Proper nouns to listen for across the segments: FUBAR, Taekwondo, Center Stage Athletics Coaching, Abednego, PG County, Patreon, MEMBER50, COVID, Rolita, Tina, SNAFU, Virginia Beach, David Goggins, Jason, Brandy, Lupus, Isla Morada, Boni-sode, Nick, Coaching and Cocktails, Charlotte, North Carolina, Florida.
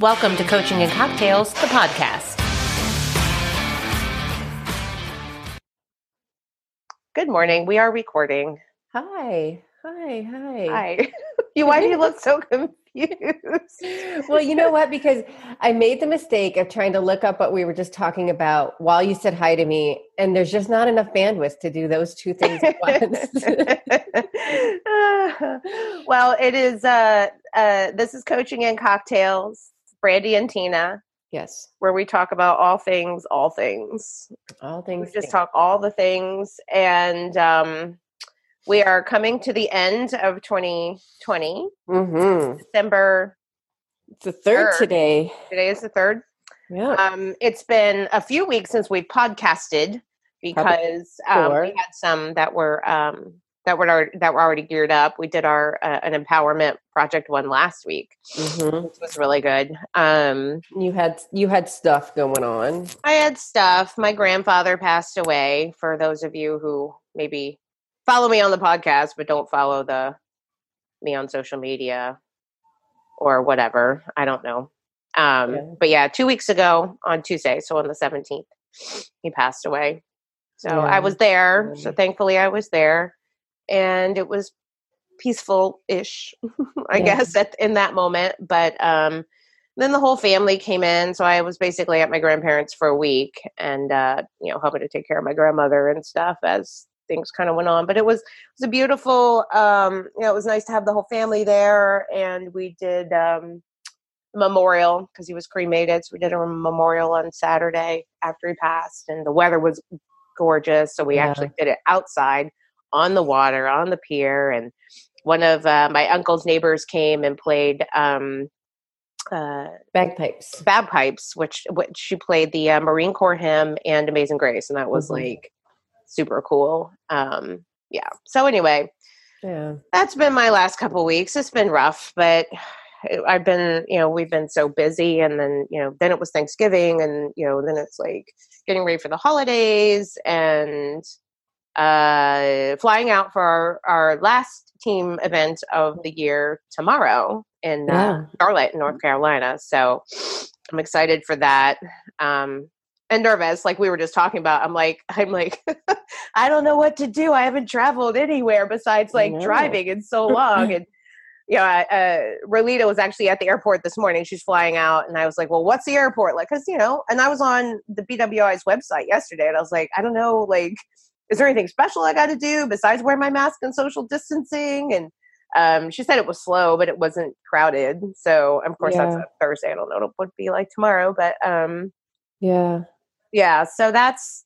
Welcome to Coaching and Cocktails, the podcast. Good morning. We are recording. Hi. Why do you look so confused? Well, you know what? Because I made the mistake of trying to look up what we were just talking about while you said hi to me, and there's just not enough bandwidth to do those two things at once. Well, it is. This is Coaching and Cocktails, Brandy and Tina. Yes. Where we talk about all things. We just talk all the things, and we are coming to the end of 2020. Mm-hmm. December. It's the 3rd today. Today is the 3rd. Yeah. It's been a few weeks since we've podcasted because we had some that were already geared up. We did our an empowerment project one last week, which was really good. You had stuff going on. I had stuff. My grandfather passed away. For those of you who maybe follow me on the podcast, but don't follow me on social media or whatever. I don't know. But yeah, 2 weeks ago on Tuesday, so on the 17th, he passed away. So I was there. So thankfully I was there, and it was peaceful-ish, I guess, in that moment. But then the whole family came in. So I was basically at my grandparents for a week and, helping to take care of my grandmother and stuff as things kind of went on, but it was a beautiful, it was nice to have the whole family there. And we did memorial because he was cremated. So we did a memorial on Saturday after he passed, and the weather was gorgeous. So we actually did it outside on the water, on the pier. And one of my uncle's neighbors came and played bagpipes, which she played the Marine Corps hymn and Amazing Grace. And that was like, super cool. So anyway, that's been my last couple of weeks. It's been rough, but I've been, we've been so busy, and then it was Thanksgiving, and then it's like getting ready for the holidays, and flying out for our last team event of the year tomorrow in Charlotte, North Carolina. So I'm excited for that. And nervous, like we were just talking about. I'm like, I don't know what to do. I haven't traveled anywhere besides driving in so long. And Rolita was actually at the airport this morning. She's flying out, and I was like, well, what's the airport like? Because and I was on the BWI's website yesterday, and I was like, I don't know, like, is there anything special I got to do besides wear my mask and social distancing? And she said it was slow, but it wasn't crowded. So of course that's a Thursday. I don't know what it would be like tomorrow, but so that's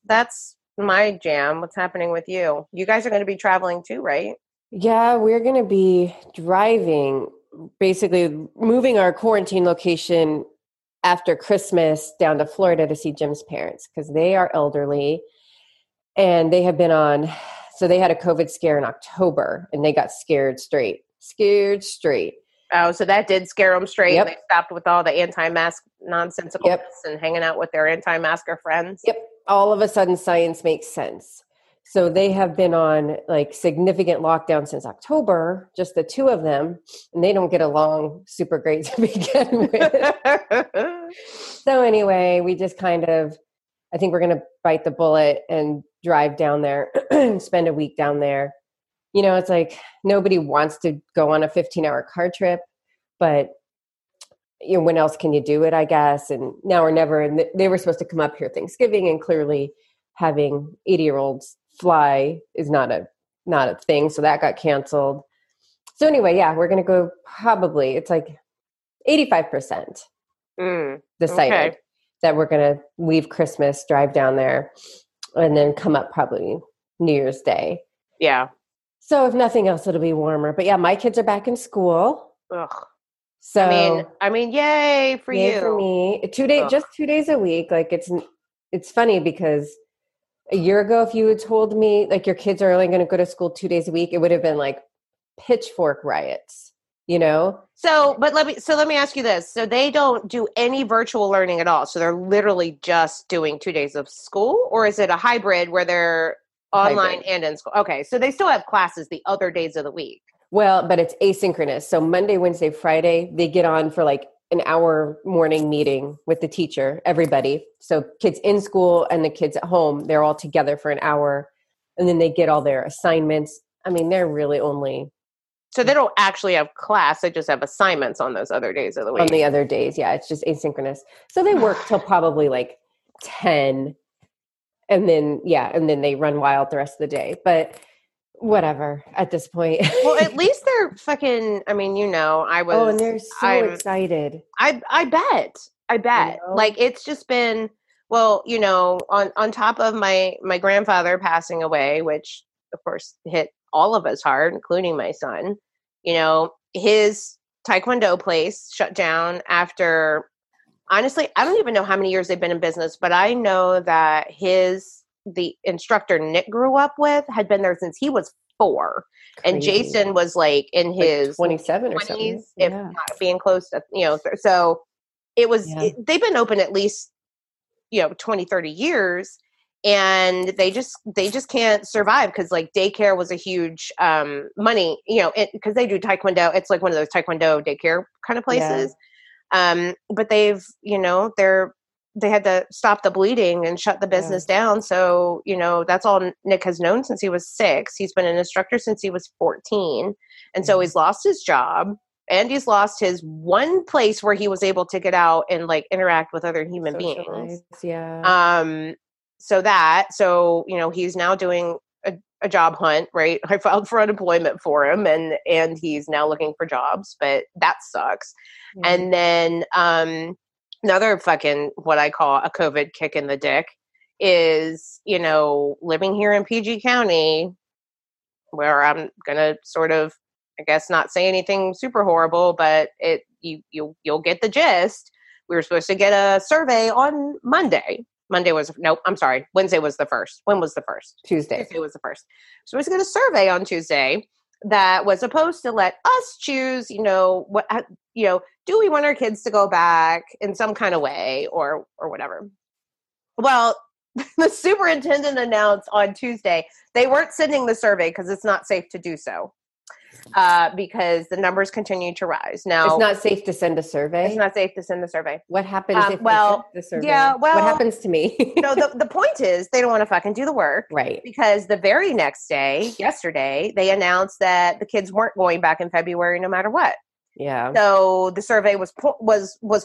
my jam. What's happening with you? You guys are going to be traveling too, right? Yeah, we're going to be driving, basically moving our quarantine location after Christmas down to Florida to see Jim's parents because they are elderly, and they have been so they had a COVID scare in October, and they got scared straight. Oh, so that did scare them straight. Yep. They stopped with all the anti-mask nonsensicalness and hanging out with their anti-masker friends. Yep. All of a sudden, science makes sense. So they have been on significant lockdown since October, just the two of them, and they don't get along super great to begin with. So anyway, we just I think we're going to bite the bullet and drive down there and spend a week down there. It's like nobody wants to go on a 15-hour car trip, but when else can you do it, I guess? And now or never. And they were supposed to come up here Thanksgiving, and clearly having 80-year-olds fly is not a thing. So that got canceled. So anyway, we're going to go probably, it's like 85% decided that we're going to leave Christmas, drive down there, and then come up probably New Year's Day. Yeah. So if nothing else, it'll be warmer. But my kids are back in school. Ugh. So I mean, yay for you. Yay for me. 2 days a week. It's funny because a year ago, if you had told me your kids are only going to go to school 2 days a week, it would have been pitchfork riots. So, but let me ask you this. So they don't do any virtual learning at all. So they're literally just doing 2 days of school, or is it a hybrid where they're online and in school? Okay. So they still have classes the other days of the week. Well, but it's asynchronous. So Monday, Wednesday, Friday, they get on for an hour morning meeting with the teacher, everybody. So kids in school and the kids at home, they're all together for an hour and then they get all their assignments. I mean, they're really only. So they don't actually have class. They just have assignments on those other days of the week. On the other days. Yeah. It's just asynchronous. So they work till probably like 10 and then, yeah. And then they run wild the rest of the day, but whatever at this point. Well, at least they're fucking, I mean, you know, I was, oh, and they're so excited. I bet you know? Like, it's just been, well, you know, on top of my grandfather passing away, which of course hit all of us hard, including my son, you know, his Taekwondo place shut down after, honestly, I don't even know how many years they've been in business, but I know that the instructor Nick grew up with had been there since he was 4. Crazy. And Jason was like in his 27 or something, if not being close to, you know, so it was, they've been open at least, you know, 20, 30 years. And they just can't survive because like daycare was a huge money, you know, because they do Taekwondo. It's like one of those Taekwondo daycare kind of places. Yeah. But they've, you know, they had to stop the bleeding and shut the business down. So, you know, that's all Nick has known since he was 6. He's been an instructor since he was 14. And so he's lost his job and he's lost his one place where he was able to get out and like interact with other human beings. Yeah. So, you know, he's now doing a job hunt, right? I filed for unemployment for him and he's now looking for jobs, but that sucks. Mm-hmm. And then, another fucking, what I call a COVID kick in the dick is, you know, living here in PG County where I'm going to sort of, I guess, not say anything super horrible, but you'll get the gist. We were supposed to get a survey on Monday. Wednesday was the first. When was the first? Tuesday was the first. So we was going to survey on Tuesday that was supposed to let us choose, you know, what, you know, do we want our kids to go back in some kind of way or whatever? Well, the superintendent announced on Tuesday, they weren't sending the survey because it's not safe to do so. Because the numbers continue to rise. Now it's not safe to send a survey. What happens if they send the survey? Yeah, well, what happens to me? No, the point is they don't want to fucking do the work, right? Because the very next day, yesterday, they announced that the kids weren't going back in February, no matter what. Yeah. So the survey was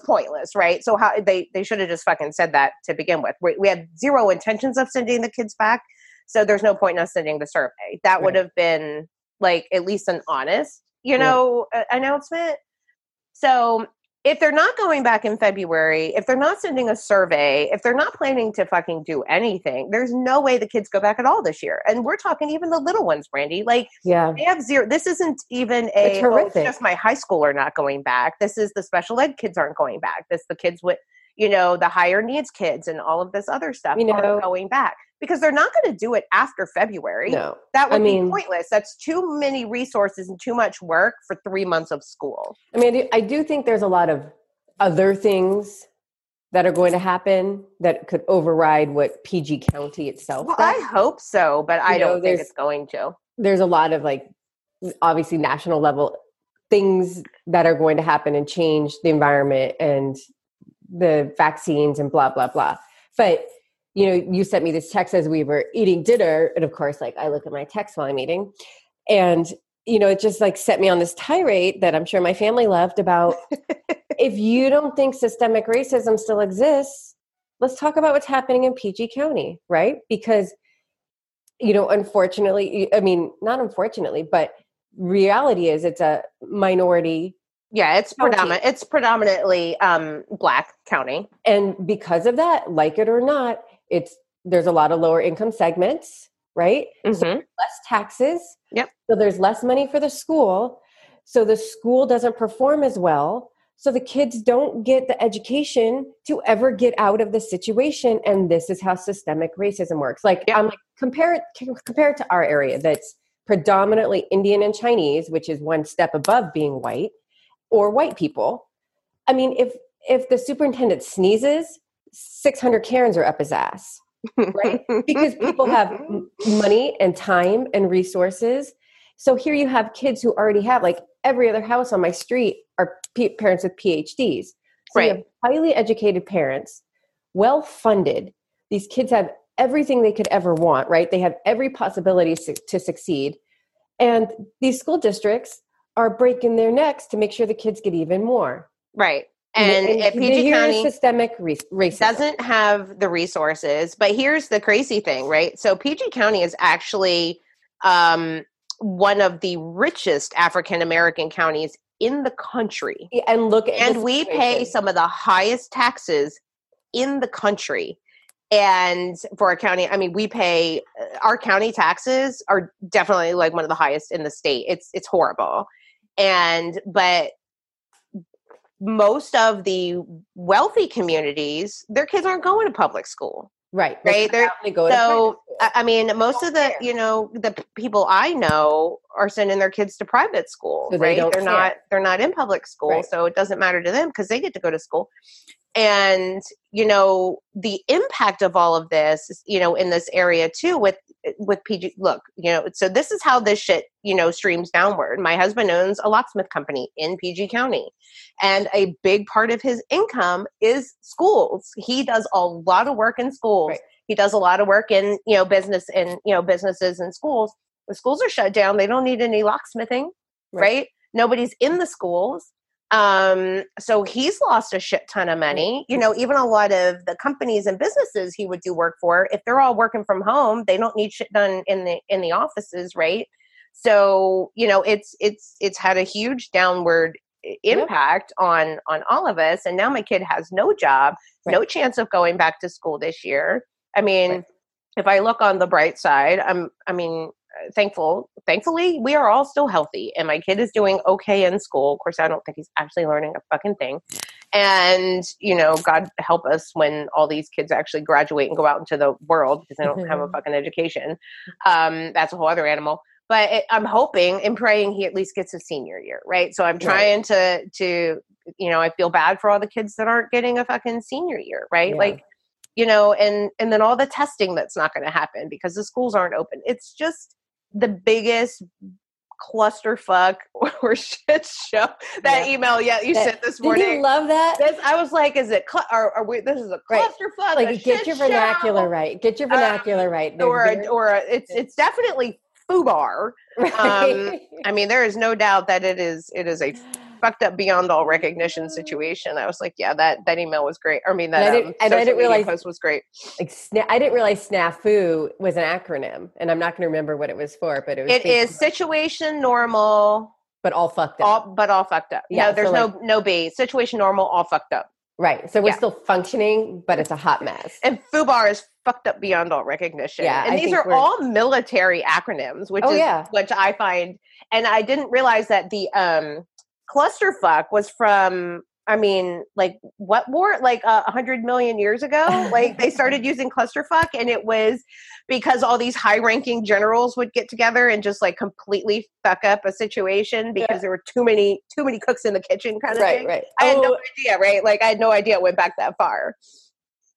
pointless, right? So how they should have just fucking said that to begin with. We had zero intentions of sending the kids back, so there's no point in us sending the survey. That would have been like at least an honest, you know, announcement. So if they're not going back in February, if they're not sending a survey, if they're not planning to fucking do anything, there's no way the kids go back at all this year. And we're talking even the little ones, Brandy, like they have zero. This isn't even it's just my high school are not going back. This is the special ed kids aren't going back. This the kids with, you know, the higher needs kids and all of this other stuff, you know, are going back. Because they're not going to do it after February. No. That would be pointless. That's too many resources and too much work for 3 months of school. I mean, I do think there's a lot of other things that are going to happen that could override what PG County itself does. Well, I hope so, but I don't think it's going to. There's a lot of, like, obviously national level things that are going to happen and change the environment and the vaccines and blah, blah, blah. But you know, you sent me this text as we were eating dinner. And of course, like I look at my text while I'm eating and, you know, it just like set me on this tirade that I'm sure my family loved about, if you don't think systemic racism still exists, let's talk about what's happening in PG County, right? Because, you know, but reality is it's a minority. Yeah, it's predominant. It's predominantly Black county. And because of that, like it or not, there's a lot of lower income segments, right? Mm-hmm. So less taxes. Yep. So there's less money for the school. So the school doesn't perform as well. So the kids don't get the education to ever get out of the situation. And this is how systemic racism works. Like I'm like compare it to our area that's predominantly Indian and Chinese, which is one step above being white or white people. I mean, if the superintendent sneezes, 600 Karens are up his ass, right? Because people have money and time and resources. So here you have kids who already have, like every other house on my street are parents with PhDs. So you have highly educated parents, well-funded. These kids have everything they could ever want, right? They have every possibility to succeed. And these school districts are breaking their necks to make sure the kids get even more. Right. And at PG County, systemic racism doesn't have the resources. But here's the crazy thing, right? So PG County is actually one of the richest African-American counties in the country. And look, and we pay some of the highest taxes in the country. And for our county, I mean, we pay, our county taxes are definitely like one of the highest in the state. It's horrible. But most of the wealthy communities, their kids aren't going to public school. Right. Most of the, you know, the people I know are sending their kids to private school, so right? They're not in public school. Right. So it doesn't matter to them because they get to go to school. And, you know, the impact of all of this, you know, in this area too, with PG, look, you know, so this is how this shit, you know, streams downward. My husband owns a locksmith company in PG County, and a big part of his income is schools. He does a lot of work in schools. Right. He does a lot of work in, you know, business and, you know, businesses and schools. The schools are shut down. They don't need any locksmithing, right? Nobody's in the schools. So he's lost a shit ton of money. You know, even a lot of the companies and businesses he would do work for, if they're all working from home, they don't need shit done in the offices, right? So, you know, it's had a huge downward impact on all of us. And now my kid has no job, no chance of going back to school this year. I mean, if I look on the bright side, thankfully, we are all still healthy, and my kid is doing okay in school. Of course, I don't think he's actually learning a fucking thing. And, you know, God help us when all these kids actually graduate and go out into the world, because they don't have a fucking education. That's a whole other animal. But I'm hoping and praying he at least gets a senior year, right? So I'm trying to, you know, I feel bad for all the kids that aren't getting a fucking senior year, right? Yeah. Like, you know, and then all the testing that's not going to happen because the schools aren't open. It's just the biggest clusterfuck or shit show. That email you sent this morning. Did you love that? I was like, is it this is a clusterfuck? Like, get your vernacular right. Get your vernacular right. Or it's definitely foobar. I mean, there is no doubt that it is a fucked up beyond all recognition situation. I was like, yeah, that email was great. I mean, that social media post was great. Like, I didn't realize SNAFU was an acronym, and I'm not going to remember what it was for, but it is situation normal, but all fucked up. All fucked up. Yeah, no, there's no B. Situation normal, all fucked up. Right. So we're still functioning, but it's a hot mess. And FUBAR is fucked up beyond all recognition. Yeah, and these are all military acronyms, which I find, and I didn't realize that the clusterfuck was from, I mean, like what war? Like 100 million years ago? Like they started using clusterfuck, and it was because all these high-ranking generals would get together and just like completely fuck up a situation because there were too many cooks in the kitchen, kind of thing. Right. I had no idea, right? Like I had no idea it went back that far.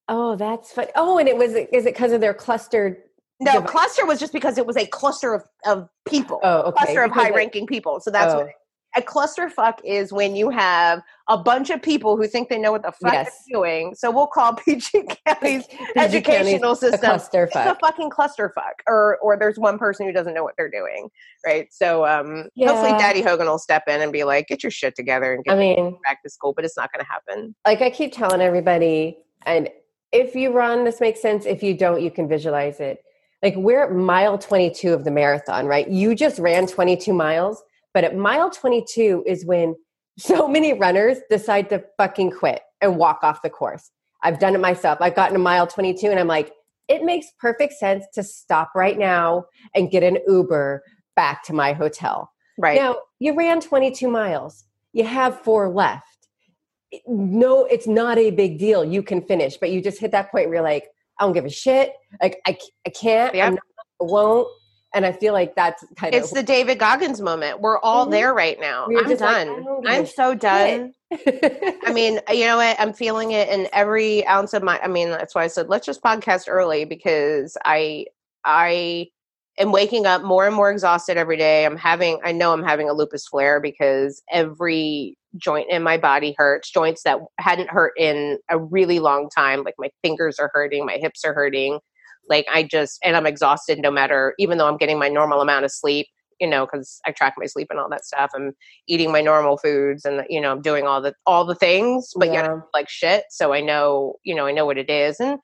Oh, that's funny. Oh, and is it because of their clustered? No, device? Cluster was just because it was a cluster of people. Oh, okay. Cluster of high-ranking people. So that's what. A clusterfuck is when you have a bunch of people who think they know what the fuck they're doing. So we'll call PG County's educational system a clusterfuck. It's a fucking clusterfuck. Or there's one person who doesn't know what they're doing, right? So hopefully Daddy Hogan will step in and be like, get your shit together and get back to school. But it's not going to happen. Like I keep telling everybody, and if you run, this makes sense. If you don't, you can visualize it. Like we're at mile 22 of the marathon, right? You just ran 22 miles. But at mile 22 is when so many runners decide to fucking quit and walk off the course. I've done it myself. I've gotten to mile 22 and I'm like, it makes perfect sense to stop right now and get an Uber back to my hotel. Right. Now, you ran 22 miles. You have 4 left. No, it's not a big deal. You can finish. But you just hit that point where you're like, I don't give a shit. Like, I can't. Yep. I won't. And I feel like that's kind of... It's the David Goggins moment. We're all there right now. I'm done. Like, I'm so done. I mean, you know what? I'm feeling it in every ounce of my... I mean, that's why I said, let's just podcast early because I am waking up more and more exhausted every day. I know I'm having a lupus flare because every joint in my body hurts, joints that hadn't hurt in a really long time. Like my fingers are hurting, my hips are hurting. Like and I'm exhausted no matter, even though I'm getting my normal amount of sleep, you know, cause I track my sleep and all that stuff. I'm eating my normal foods and, you know, I'm doing all the things, but yeah, I'm like shit. So I know what it is. And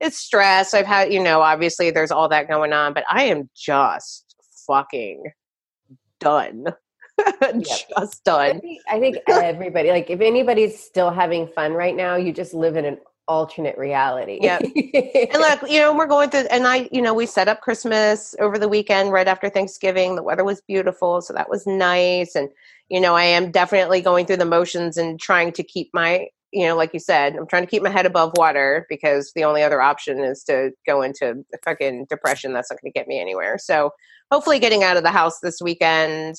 it's stress. I've had, you know, obviously there's all that going on, but I am just fucking done. Just done. I think everybody, like if anybody's still having fun right now, you just live in an alternate reality. Yeah. And look, you know, we're going through, and we set up Christmas over the weekend right after Thanksgiving. The weather was beautiful, so that was nice. And, you know, I am definitely going through the motions and trying to keep my, you know, like you said, I'm trying to keep my head above water because the only other option is to go into a fucking depression. That's not going to get me anywhere. So hopefully getting out of the house this weekend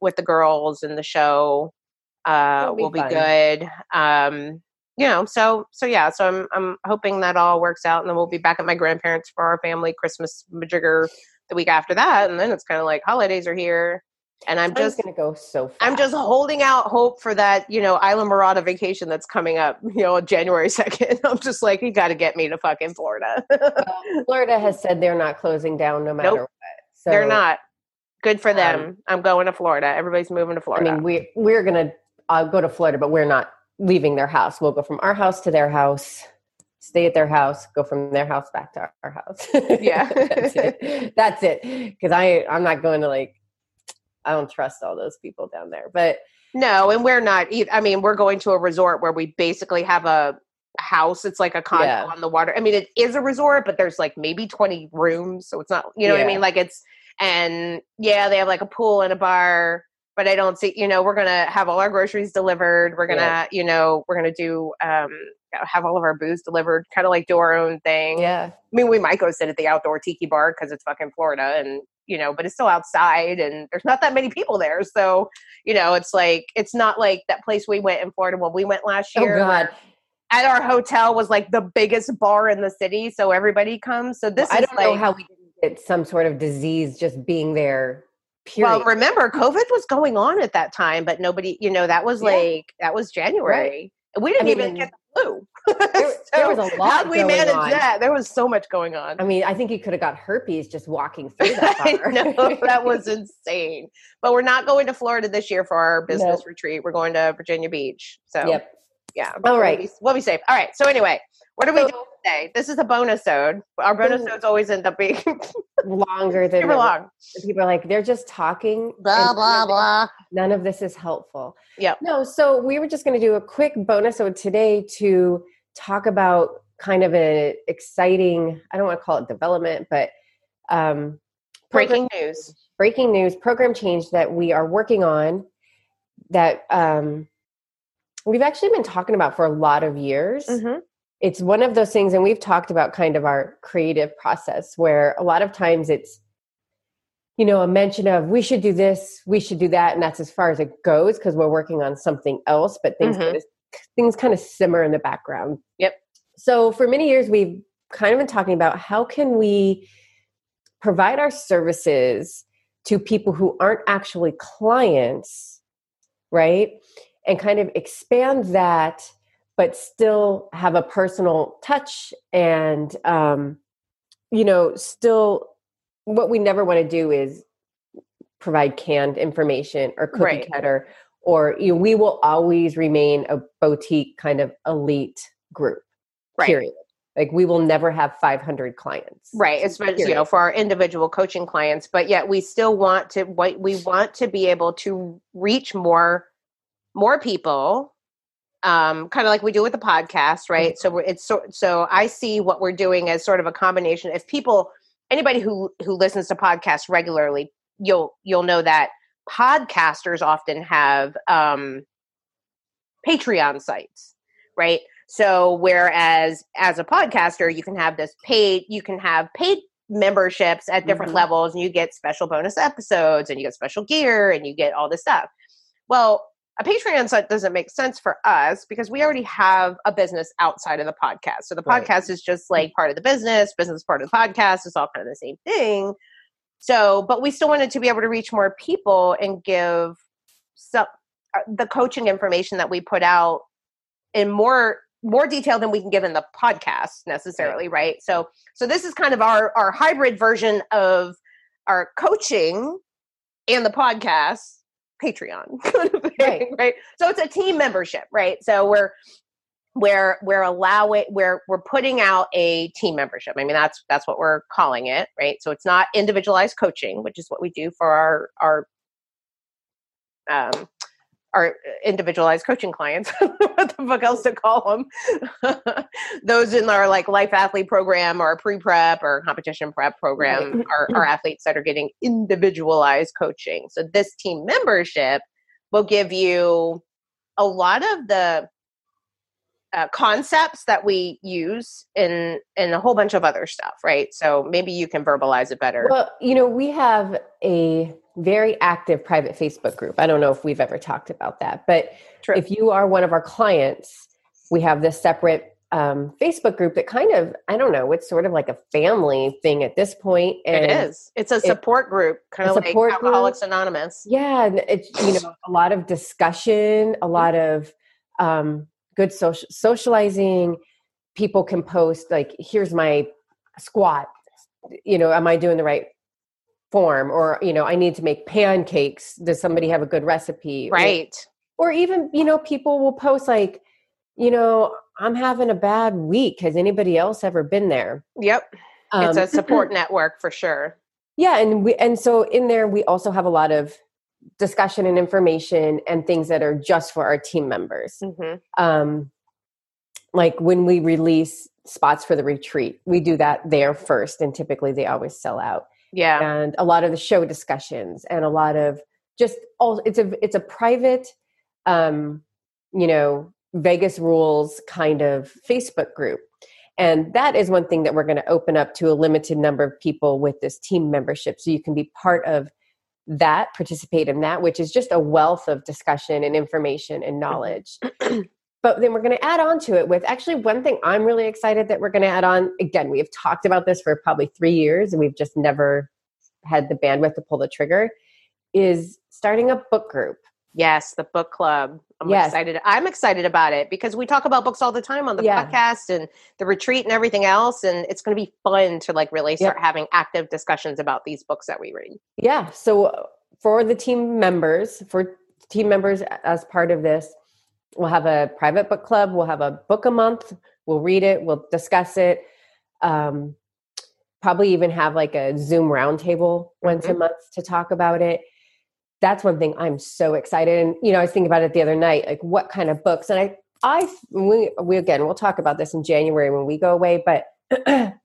with the girls and the show will be good. So I'm hoping that all works out, and then we'll be back at my grandparents for our family Christmas majigger the week after that. And then it's kind of like holidays are here. And I'm just going to go so fast. I'm just holding out hope for that, you know, Isla Morada vacation that's coming up, you know, January 2nd. I'm just like, you got to get me to fucking Florida. Florida has said they're not closing down no matter what. So, they're not. Good for them. I'm going to Florida. Everybody's moving to Florida. I mean, we're going to go to Florida, but we're not leaving their house. We'll go from our house to their house, stay at their house, go from their house back to our house. Yeah. That's it. Because I'm not going to I don't trust all those people down there, but no, and we're not either. I mean, we're going to a resort where we basically have a house. It's like a condo on the water. I mean, it is a resort, but there's like maybe 20 rooms. So it's not, you know what I mean? Like they have like a pool and a bar, but I don't see, you know, we're going to have all our groceries delivered. We're going to, we're going to do, have all of our booze delivered, kind of like do our own thing. Yeah. I mean, we might go sit at the outdoor tiki bar cause it's fucking Florida and, you know, but it's still outside and there's not that many people there. So, you know, it's like, it's not like that place we went in Florida when we went last year. Oh God. At our hotel was like the biggest bar in the city. So everybody comes. So this I don't know how we didn't get some sort of disease just being there. Period. Well, remember COVID was going on at that time, but nobody, you know, that was that was January. Right. We didn't even get the flu. There was a lot. How'd we manage that? There was so much going on. I mean, I think you could have got herpes just walking through that bar. No, that was insane. But we're not going to Florida this year for our business retreat. We're going to Virginia Beach. So yeah. All right. We'll be safe. All right. So anyway, what are we doing today? This is a bonus-ode. Our bonus-odes always end up being longer than long. People are like, they're just talking. Blah, blah, blah. None of this is helpful. Yeah. No. So we were just going to do a quick bonus-ode today to talk about kind of an exciting, I don't want to call it development, but breaking news, program change that we are working on that we've actually been talking about for a lot of years. Mm-hmm. It's one of those things, and we've talked about kind of our creative process where a lot of times it's, you know, a mention of we should do this, we should do that, and that's as far as it goes because we're working on something else, but things kind of simmer in the background. Yep. So for many years, we've kind of been talking about how can we provide our services to people who aren't actually clients, right? And kind of expand that, but still have a personal touch and, you know, still what we never want to do is provide canned information or cookie cutter. Or you know, we will always remain a boutique kind of elite group, period. Like we will never have 500 clients. Right. Especially, you know, for our individual coaching clients, but yet we still want to, we want to be able to reach more people, kind of like we do with the podcast, right? Mm-hmm. So so I see what we're doing as sort of a combination. If people, anybody who listens to podcasts regularly, you'll know that podcasters often have Patreon sites, right? So whereas as a podcaster, you can have paid memberships at different levels and you get special bonus episodes and you get special gear and you get all this stuff. Well, a Patreon site doesn't make sense for us because we already have a business outside of the podcast. So the podcast is just like part of the business part of the podcast. It's all kind of the same thing. So, but we still wanted to be able to reach more people and give some the coaching information that we put out in more detail than we can give in the podcast necessarily, right? So this is kind of our hybrid version of our coaching and the podcast Patreon kind of thing, right? So it's a team membership, right? So we're putting out a team membership. I mean, that's what we're calling it, right? So it's not individualized coaching, which is what we do for our individualized coaching clients, what the fuck else to call them, those in our like life athlete program or pre-prep or competition prep program are athletes that are getting individualized coaching. So this team membership will give you a lot of the concepts that we use in a whole bunch of other stuff, right? So maybe you can verbalize it better. Well, you know, we have a very active private Facebook group. I don't know if we've ever talked about that, but if you are one of our clients, we have this separate Facebook group that kind of, I don't know, it's sort of like a family thing at this point. And it is. It's a support group, kind of like Alcoholics Anonymous. Yeah. And it's, you know, a lot of discussion, a lot of, good socializing. People can post like, here's my squat, you know, am I doing the right form? Or, you know, I need to make pancakes. Does somebody have a good recipe? Right. Or even, you know, people will post like, you know, I'm having a bad week. Has anybody else ever been there? Yep. It's a support network for sure. Yeah. And so in there, we also have a lot of discussion and information and things that are just for our team members. Mm-hmm. Like when we release spots for the retreat, we do that there first. And typically they always sell out. Yeah. And a lot of the show discussions and a lot of just all, it's a private, you know, Vegas rules kind of Facebook group. And that is one thing that we're going to open up to a limited number of people with this team membership. So you can be part of that, participate in that, which is just a wealth of discussion and information and knowledge. But then we're going to add on to it with actually one thing I'm really excited that we're going to add on. Again, we have talked about this for probably 3 years and we've just never had the bandwidth to pull the trigger, is starting a book group. Yes. The book club. I'm excited. I'm excited about it because we talk about books all the time on the podcast and the retreat and everything else. And it's going to be fun to like really start having active discussions about these books that we read. Yeah. So for team members as part of this, we'll have a private book club. We'll have a book a month. We'll read it. We'll discuss it. Probably even have like a Zoom roundtable once a month to talk about it. That's one thing I'm so excited. And, you know, I was thinking about it the other night, like what kind of books, and we again, we'll talk about this in January when we go away, but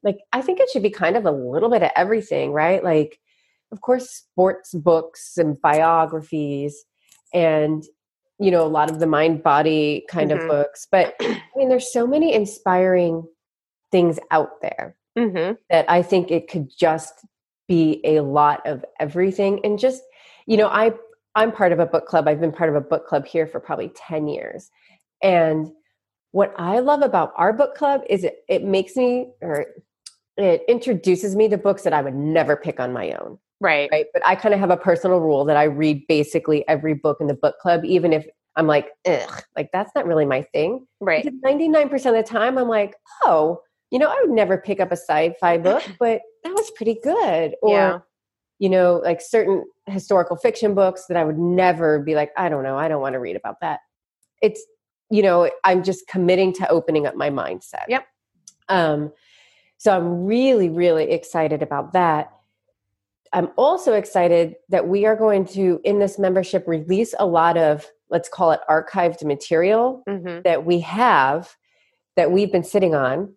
like, I think it should be kind of a little bit of everything, right? Like, of course, sports books and biographies and, you know, a lot of the mind body kind of books, but I mean, there's so many inspiring things out there that I think it could just be a lot of everything. And just, you know, I'm part of a book club. I've been part of a book club here for probably 10 years. And what I love about our book club is it makes me, or it introduces me to books that I would never pick on my own. Right. But I kind of have a personal rule that I read basically every book in the book club, even if I'm like, ugh, like that's not really my thing. Right. Because 99% of the time I'm like, oh, you know, I would never pick up a sci-fi book, but that was pretty good. Or, you know, like certain historical fiction books that I would never be like, I don't know, I don't want to read about that. It's, you know, I'm just committing to opening up my mindset. Yep. So I'm really, really excited about that. I'm also excited that we are going to, in this membership, release a lot of, let's call it archived material that we have, that we've been sitting on.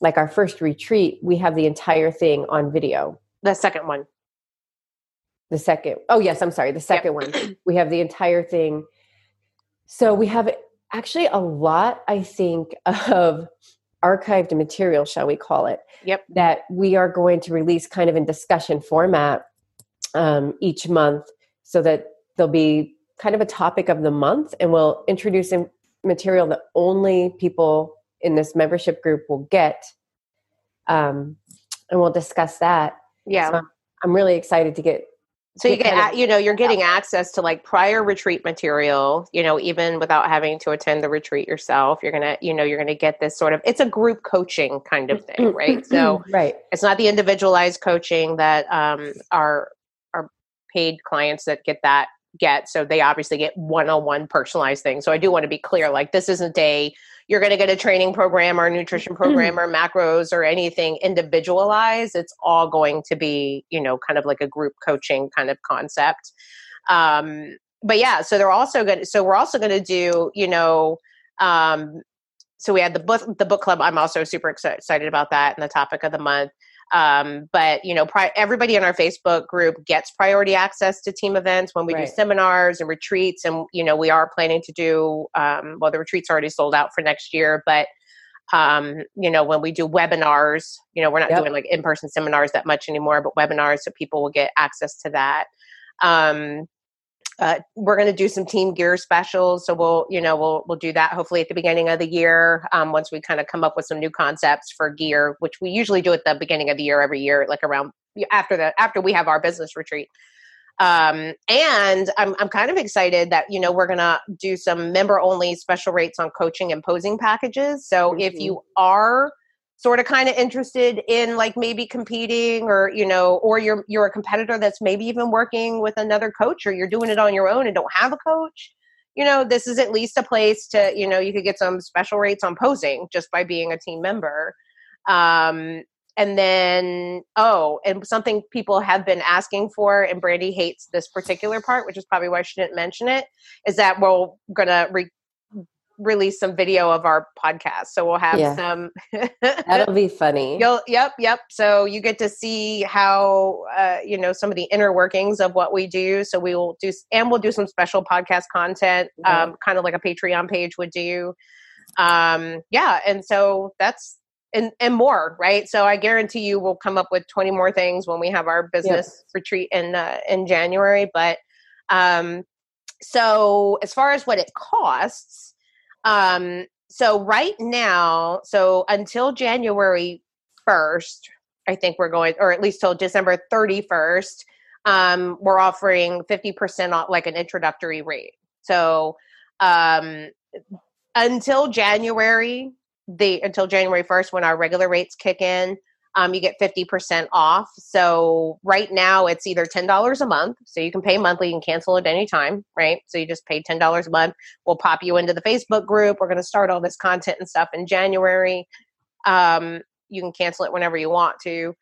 Like our first retreat, we have the entire thing on video. The second one. We have the entire thing. So we have actually a lot, I think, of archived material, shall we call it, that we are going to release kind of in discussion format each month, so that there'll be kind of a topic of the month, and we'll introduce material that only people in this membership group will get. And we'll discuss that. Yeah. So I'm really excited to get So you get, you know, you're getting access to like prior retreat material, you know, even without having to attend the retreat yourself. You're going to, you know, you're going to get this sort of, it's a group coaching kind of thing, right? So it's not the individualized coaching that our paid clients that get that get. So they obviously get one-on-one personalized things. So I do want to be clear, like this isn't a, you're going to get a training program or a nutrition program or macros or anything individualized. It's all going to be, you know, kind of like a group coaching kind of concept. But yeah, so they're also going to, so we're also going to do, you know, so we had the book club. I'm also super excited about that and the topic of the month. But you know, everybody in our Facebook group gets priority access to team events when we do seminars and retreats. And, you know, we are planning to do, well, the retreat's already sold out for next year, but, you know, when we do webinars, you know, we're not doing like in-person seminars that much anymore, but webinars, so people will get access to that. We're going to do some team gear specials. So we'll, you know, we'll do that hopefully at the beginning of the year. Once we kind of come up with some new concepts for gear, which we usually do at the beginning of the year, every year, like around after we have our business retreat. And I'm kind of excited that, you know, we're going to do some member only special rates on coaching and posing packages. So if you are sort of kind of interested in like maybe competing or, you know, or you're a competitor that's maybe even working with another coach or you're doing it on your own and don't have a coach, you know, this is at least a place to, you know, you could get some special rates on posing just by being a team member. And then, and something people have been asking for, and Brandy hates this particular part, which is probably why she didn't mention it, is that we're going to release some video of our podcast. So we'll have some. That'll be funny. Yep. So you get to see how, you know, some of the inner workings of what we do. So we will do, and we'll do some special podcast content, kind of like a Patreon page would do. And so that's, and more, right? So I guarantee you we'll come up with 20 more things when we have our business retreat in January. But, so as far as what it costs, so right now, so until January 1st, I think we're going, or at least till December 31st, we're offering 50% off, like an introductory rate. So, until January 1st, when our regular rates kick in, you get 50% off. So right now it's either $10 a month. So you can pay monthly and cancel at any time, right? So you just pay $10 a month. We'll pop you into the Facebook group. We're going to start all this content and stuff in January. You can cancel it whenever you want to.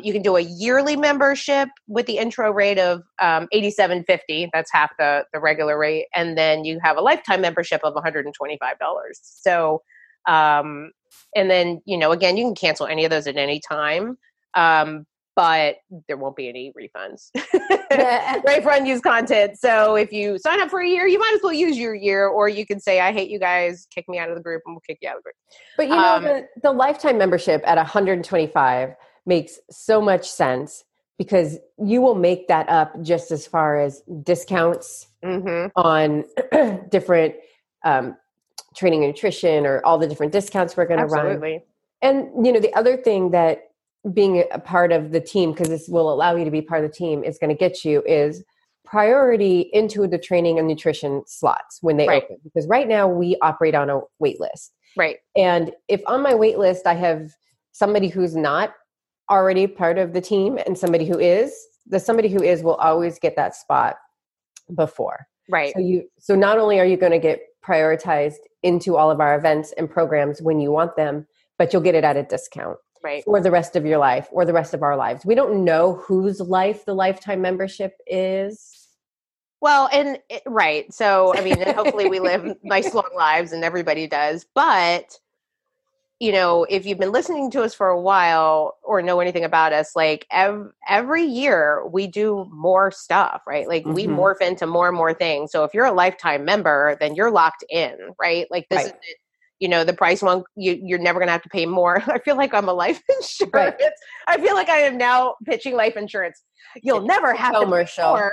You can do a yearly membership with the intro rate of $87.50. That's half the regular rate. And then you have a lifetime membership of $125. So, and then, you know, again, you can cancel any of those at any time, but there won't be any refunds for unused content. So if you sign up for a year, you might as well use your year, or you can say, I hate you guys, kick me out of the group, and we'll kick you out of the group. But you know, the lifetime membership at $125 makes so much sense because you will make that up just as far as discounts on different, training and nutrition or all the different discounts we're going to run. Absolutely. And, you know, the other thing that being a part of the team, because this will allow you to be part of the team, is going to get you is priority into the training and nutrition slots when they open. Because right now we operate on a wait list. Right. And if on my wait list, I have somebody who's not already part of the team and somebody who is, the somebody who is will always get that spot before. Right. So not only are you going to get prioritized into all of our events and programs when you want them, but you'll get it at a discount for the rest of your life or the rest of our lives. We don't know whose life the lifetime membership is. Well, and right. So, I mean, hopefully we live nice long lives and everybody does, but you know, if you've been listening to us for a while or know anything about us, like every year we do more stuff, right? Like we morph into more and more things. So if you're a lifetime member, then you're locked in, right? Like this is, you know, the price one, you're never going to have to pay more. I feel like I'm a life insurance. Right. I feel like I am now pitching life insurance. You'll never have to pay more.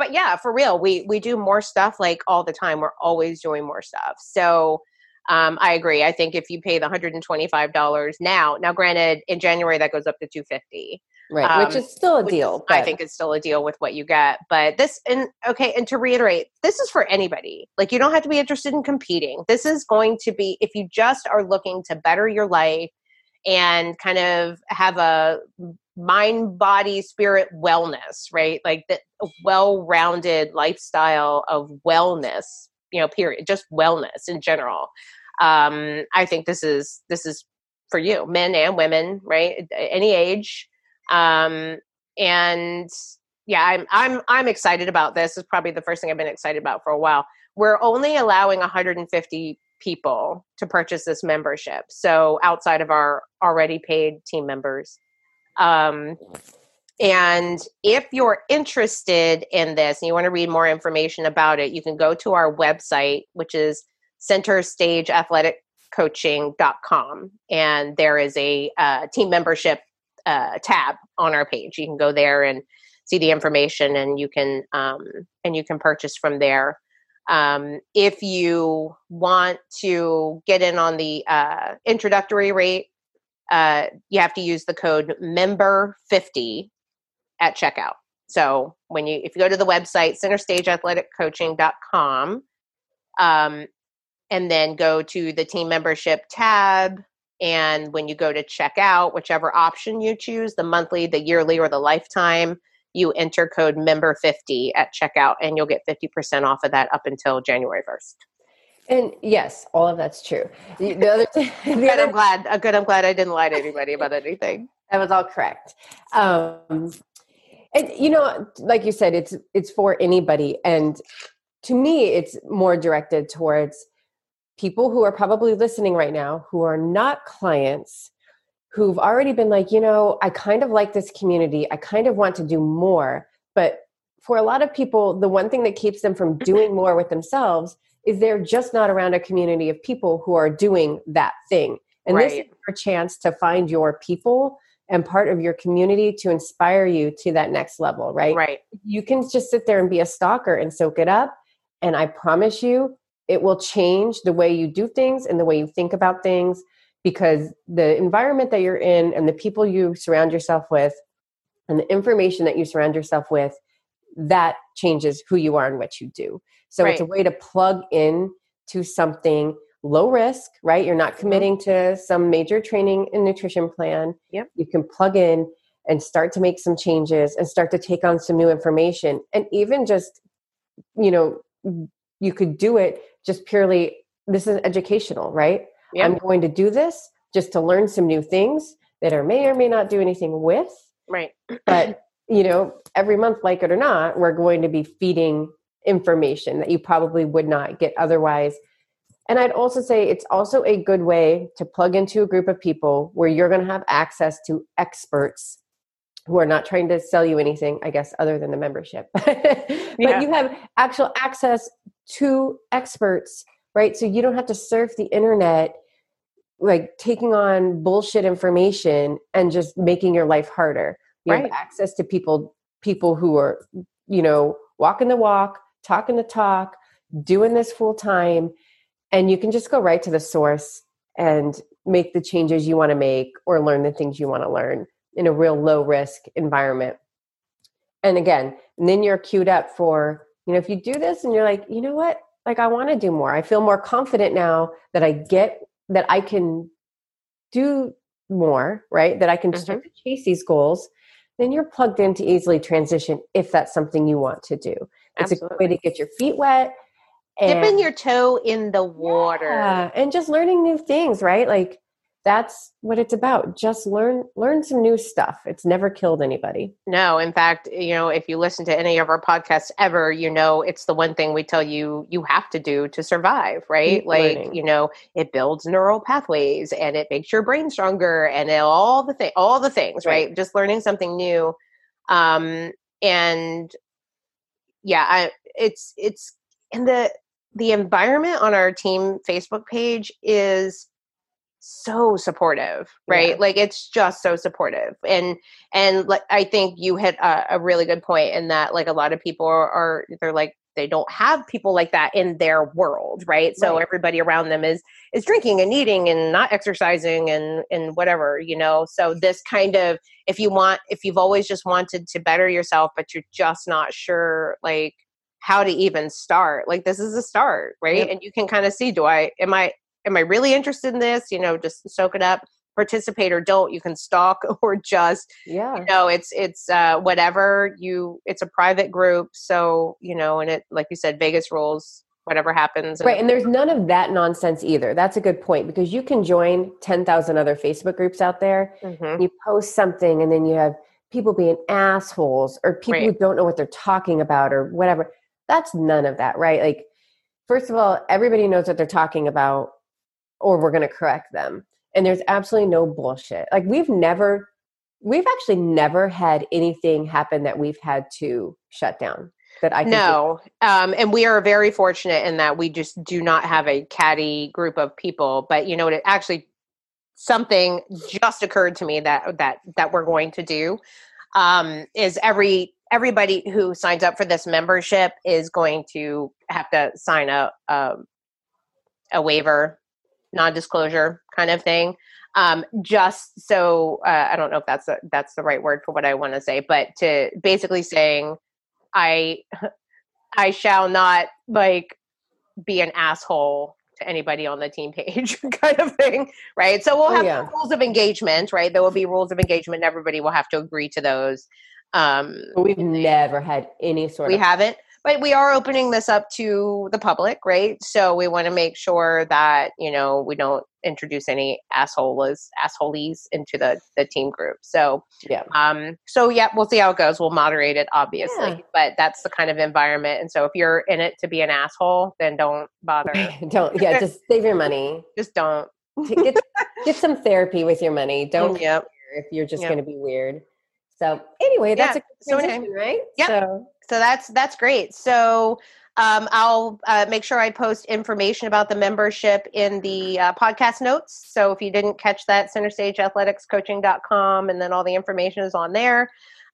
But yeah, for real, we do more stuff like all the time. We're always doing more stuff. So I agree. I think if you pay the $125 now, granted in January that goes up to $250. Right. Which is still a deal. I think it's still a deal with what you get, but this, and okay. And to reiterate, this is for anybody. Like, you don't have to be interested in competing. This is going to be, if you just are looking to better your life and kind of have a mind, body, spirit wellness, right? Like the well-rounded lifestyle of wellness, you know, period, just wellness in general. I think this is for you, men and women, right? Any age. And yeah, I'm excited about this. It's probably the first thing I've been excited about for a while. We're only allowing 150 people to purchase this membership. So outside of our already paid team members. And if you're interested in this and you want to read more information about it, you can go to our website, which is centerstageathleticcoaching.com. And there is a team membership tab on our page. You can go there and see the information, and you can purchase from there. If you want to get in on the introductory rate, you have to use the code MEMBER50 at checkout. So when you, if you go to the website, centerstageathleticcoaching.com, and then go to the team membership tab. And when you go to check out, whichever option you choose, the monthly, the yearly, or the lifetime, you enter code MEMBER50 at checkout and you'll get 50% off of that up until January 1st. And yes, all of that's true. The other thing, I'm glad I didn't lie to anybody about anything. That was all correct. And you know, like you said, it's for anybody. And to me, it's more directed towards people who are probably listening right now, who are not clients, who've already been like, you know, I kind of like this community. I kind of want to do more. But for a lot of people, the one thing that keeps them from doing more with themselves is they're just not around a community of people who are doing that thing. And right. This is your chance to find your people and part of your community to inspire you to that next level, right? Right. You can just sit there and be a stalker and soak it up. And I promise you, it will change the way you do things and the way you think about things, because the environment that you're in and the people you surround yourself with and the information that you surround yourself with, that changes who you are and what you do. So right. It's a way to plug in to something low risk, right? You're not committing to some major training and nutrition plan. Yep. You can plug in and start to make some changes and start to take on some new information. And even just, you know, you could do it just purely, this is educational, right? Yep. I'm going to do this just to learn some new things that I may or may not do anything with. Right. But, you know, every month, like it or not, we're going to be feeding information that you probably would not get otherwise. And I'd also say it's also a good way to plug into a group of people where you're going to have access to experts who are not trying to sell you anything, I guess, other than the membership. But you have actual access to experts, right? So you don't have to surf the internet, like taking on bullshit information and just making your life harder. You right. have access to people who are, you know, walking the walk, talking the talk, doing this full time. And you can just go right to the source and make the changes you want to make or learn the things you want to learn in a real low risk environment. And again, and then you're queued up for, you know, if you do this and you're like, you know what, like I want to do more. I feel more confident now that I get that I can do more, right? That I can start to chase these goals. Then you're plugged in to easily transition if that's something you want to do. It's Absolutely. A good way to get your feet wet. And, dipping your toe in the water. Yeah, and just learning new things, right? Like that's what it's about. Just learn some new stuff. It's never killed anybody. No, in fact, you know, if you listen to any of our podcasts ever, you know, it's the one thing we tell you have to do to survive, right? Keep like, learning. You know, it builds neural pathways and it makes your brain stronger and all the things, right? Just learning something new. And yeah, it's and the environment on our team Facebook page is so supportive, right? Yeah. Like it's just so supportive. And like, I think you hit a really good point in that, like a lot of people they're like, they don't have people like that in their world, right? So everybody around them is drinking and eating and not exercising and whatever, you know? So this kind of, if you've always just wanted to better yourself, but you're just not sure, like, how to even start, like, this is a start, right? Yep. And you can kind of see, am I really interested in this? You know, just soak it up, participate or don't. You can stalk or just, you know, it's whatever you, it's a private group. So, you know, and it, like you said, Vegas rules, whatever happens. Right. And there's none of that nonsense either. That's a good point, because you can join 10,000 other Facebook groups out there. Mm-hmm. You post something and then you have people being assholes or people who don't know what they're talking about or whatever. That's none of that, right? Like, first of all, everybody knows what they're talking about, or we're going to correct them. And there's absolutely no bullshit. Like, we've actually never had anything happen that we've had to shut down that I can see. And we are very fortunate in that we just do not have a catty group of people. But you know what? It actually, something just occurred to me that we're going to do is everybody who signs up for this membership is going to have to sign a waiver, non-disclosure kind of thing. Just so, I don't know if that's the right word for what I want to say, but to basically saying, I shall not, like, be an asshole to anybody on the team page kind of thing. Right. So we'll have rules of engagement, right? There will be rules of engagement. Everybody will have to agree to those. We've never had any sort of... We haven't, but we are opening this up to the public, right? So we want to make sure that, you know, we don't introduce any assholes into the team group. So, we'll see how it goes. We'll moderate it, obviously, but that's the kind of environment. And so if you're in it to be an asshole, then don't bother. Just save your money. Just don't. Get some therapy with your money. Don't care if you're just going to be weird. So anyway, that's a good transition, right? Yep. So that's great. So I'll make sure I post information about the membership in the podcast notes. So if you didn't catch that, centerstageathleticscoaching.com, and then all the information is on there.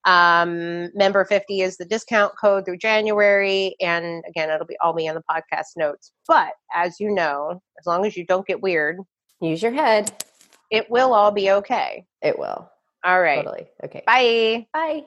MEMBER50 is the discount code through January. And again, it'll be all be in the podcast notes. But as you know, as long as you don't get weird, use your head. It will all be okay. It will. All right. Totally. Okay. Bye. Bye.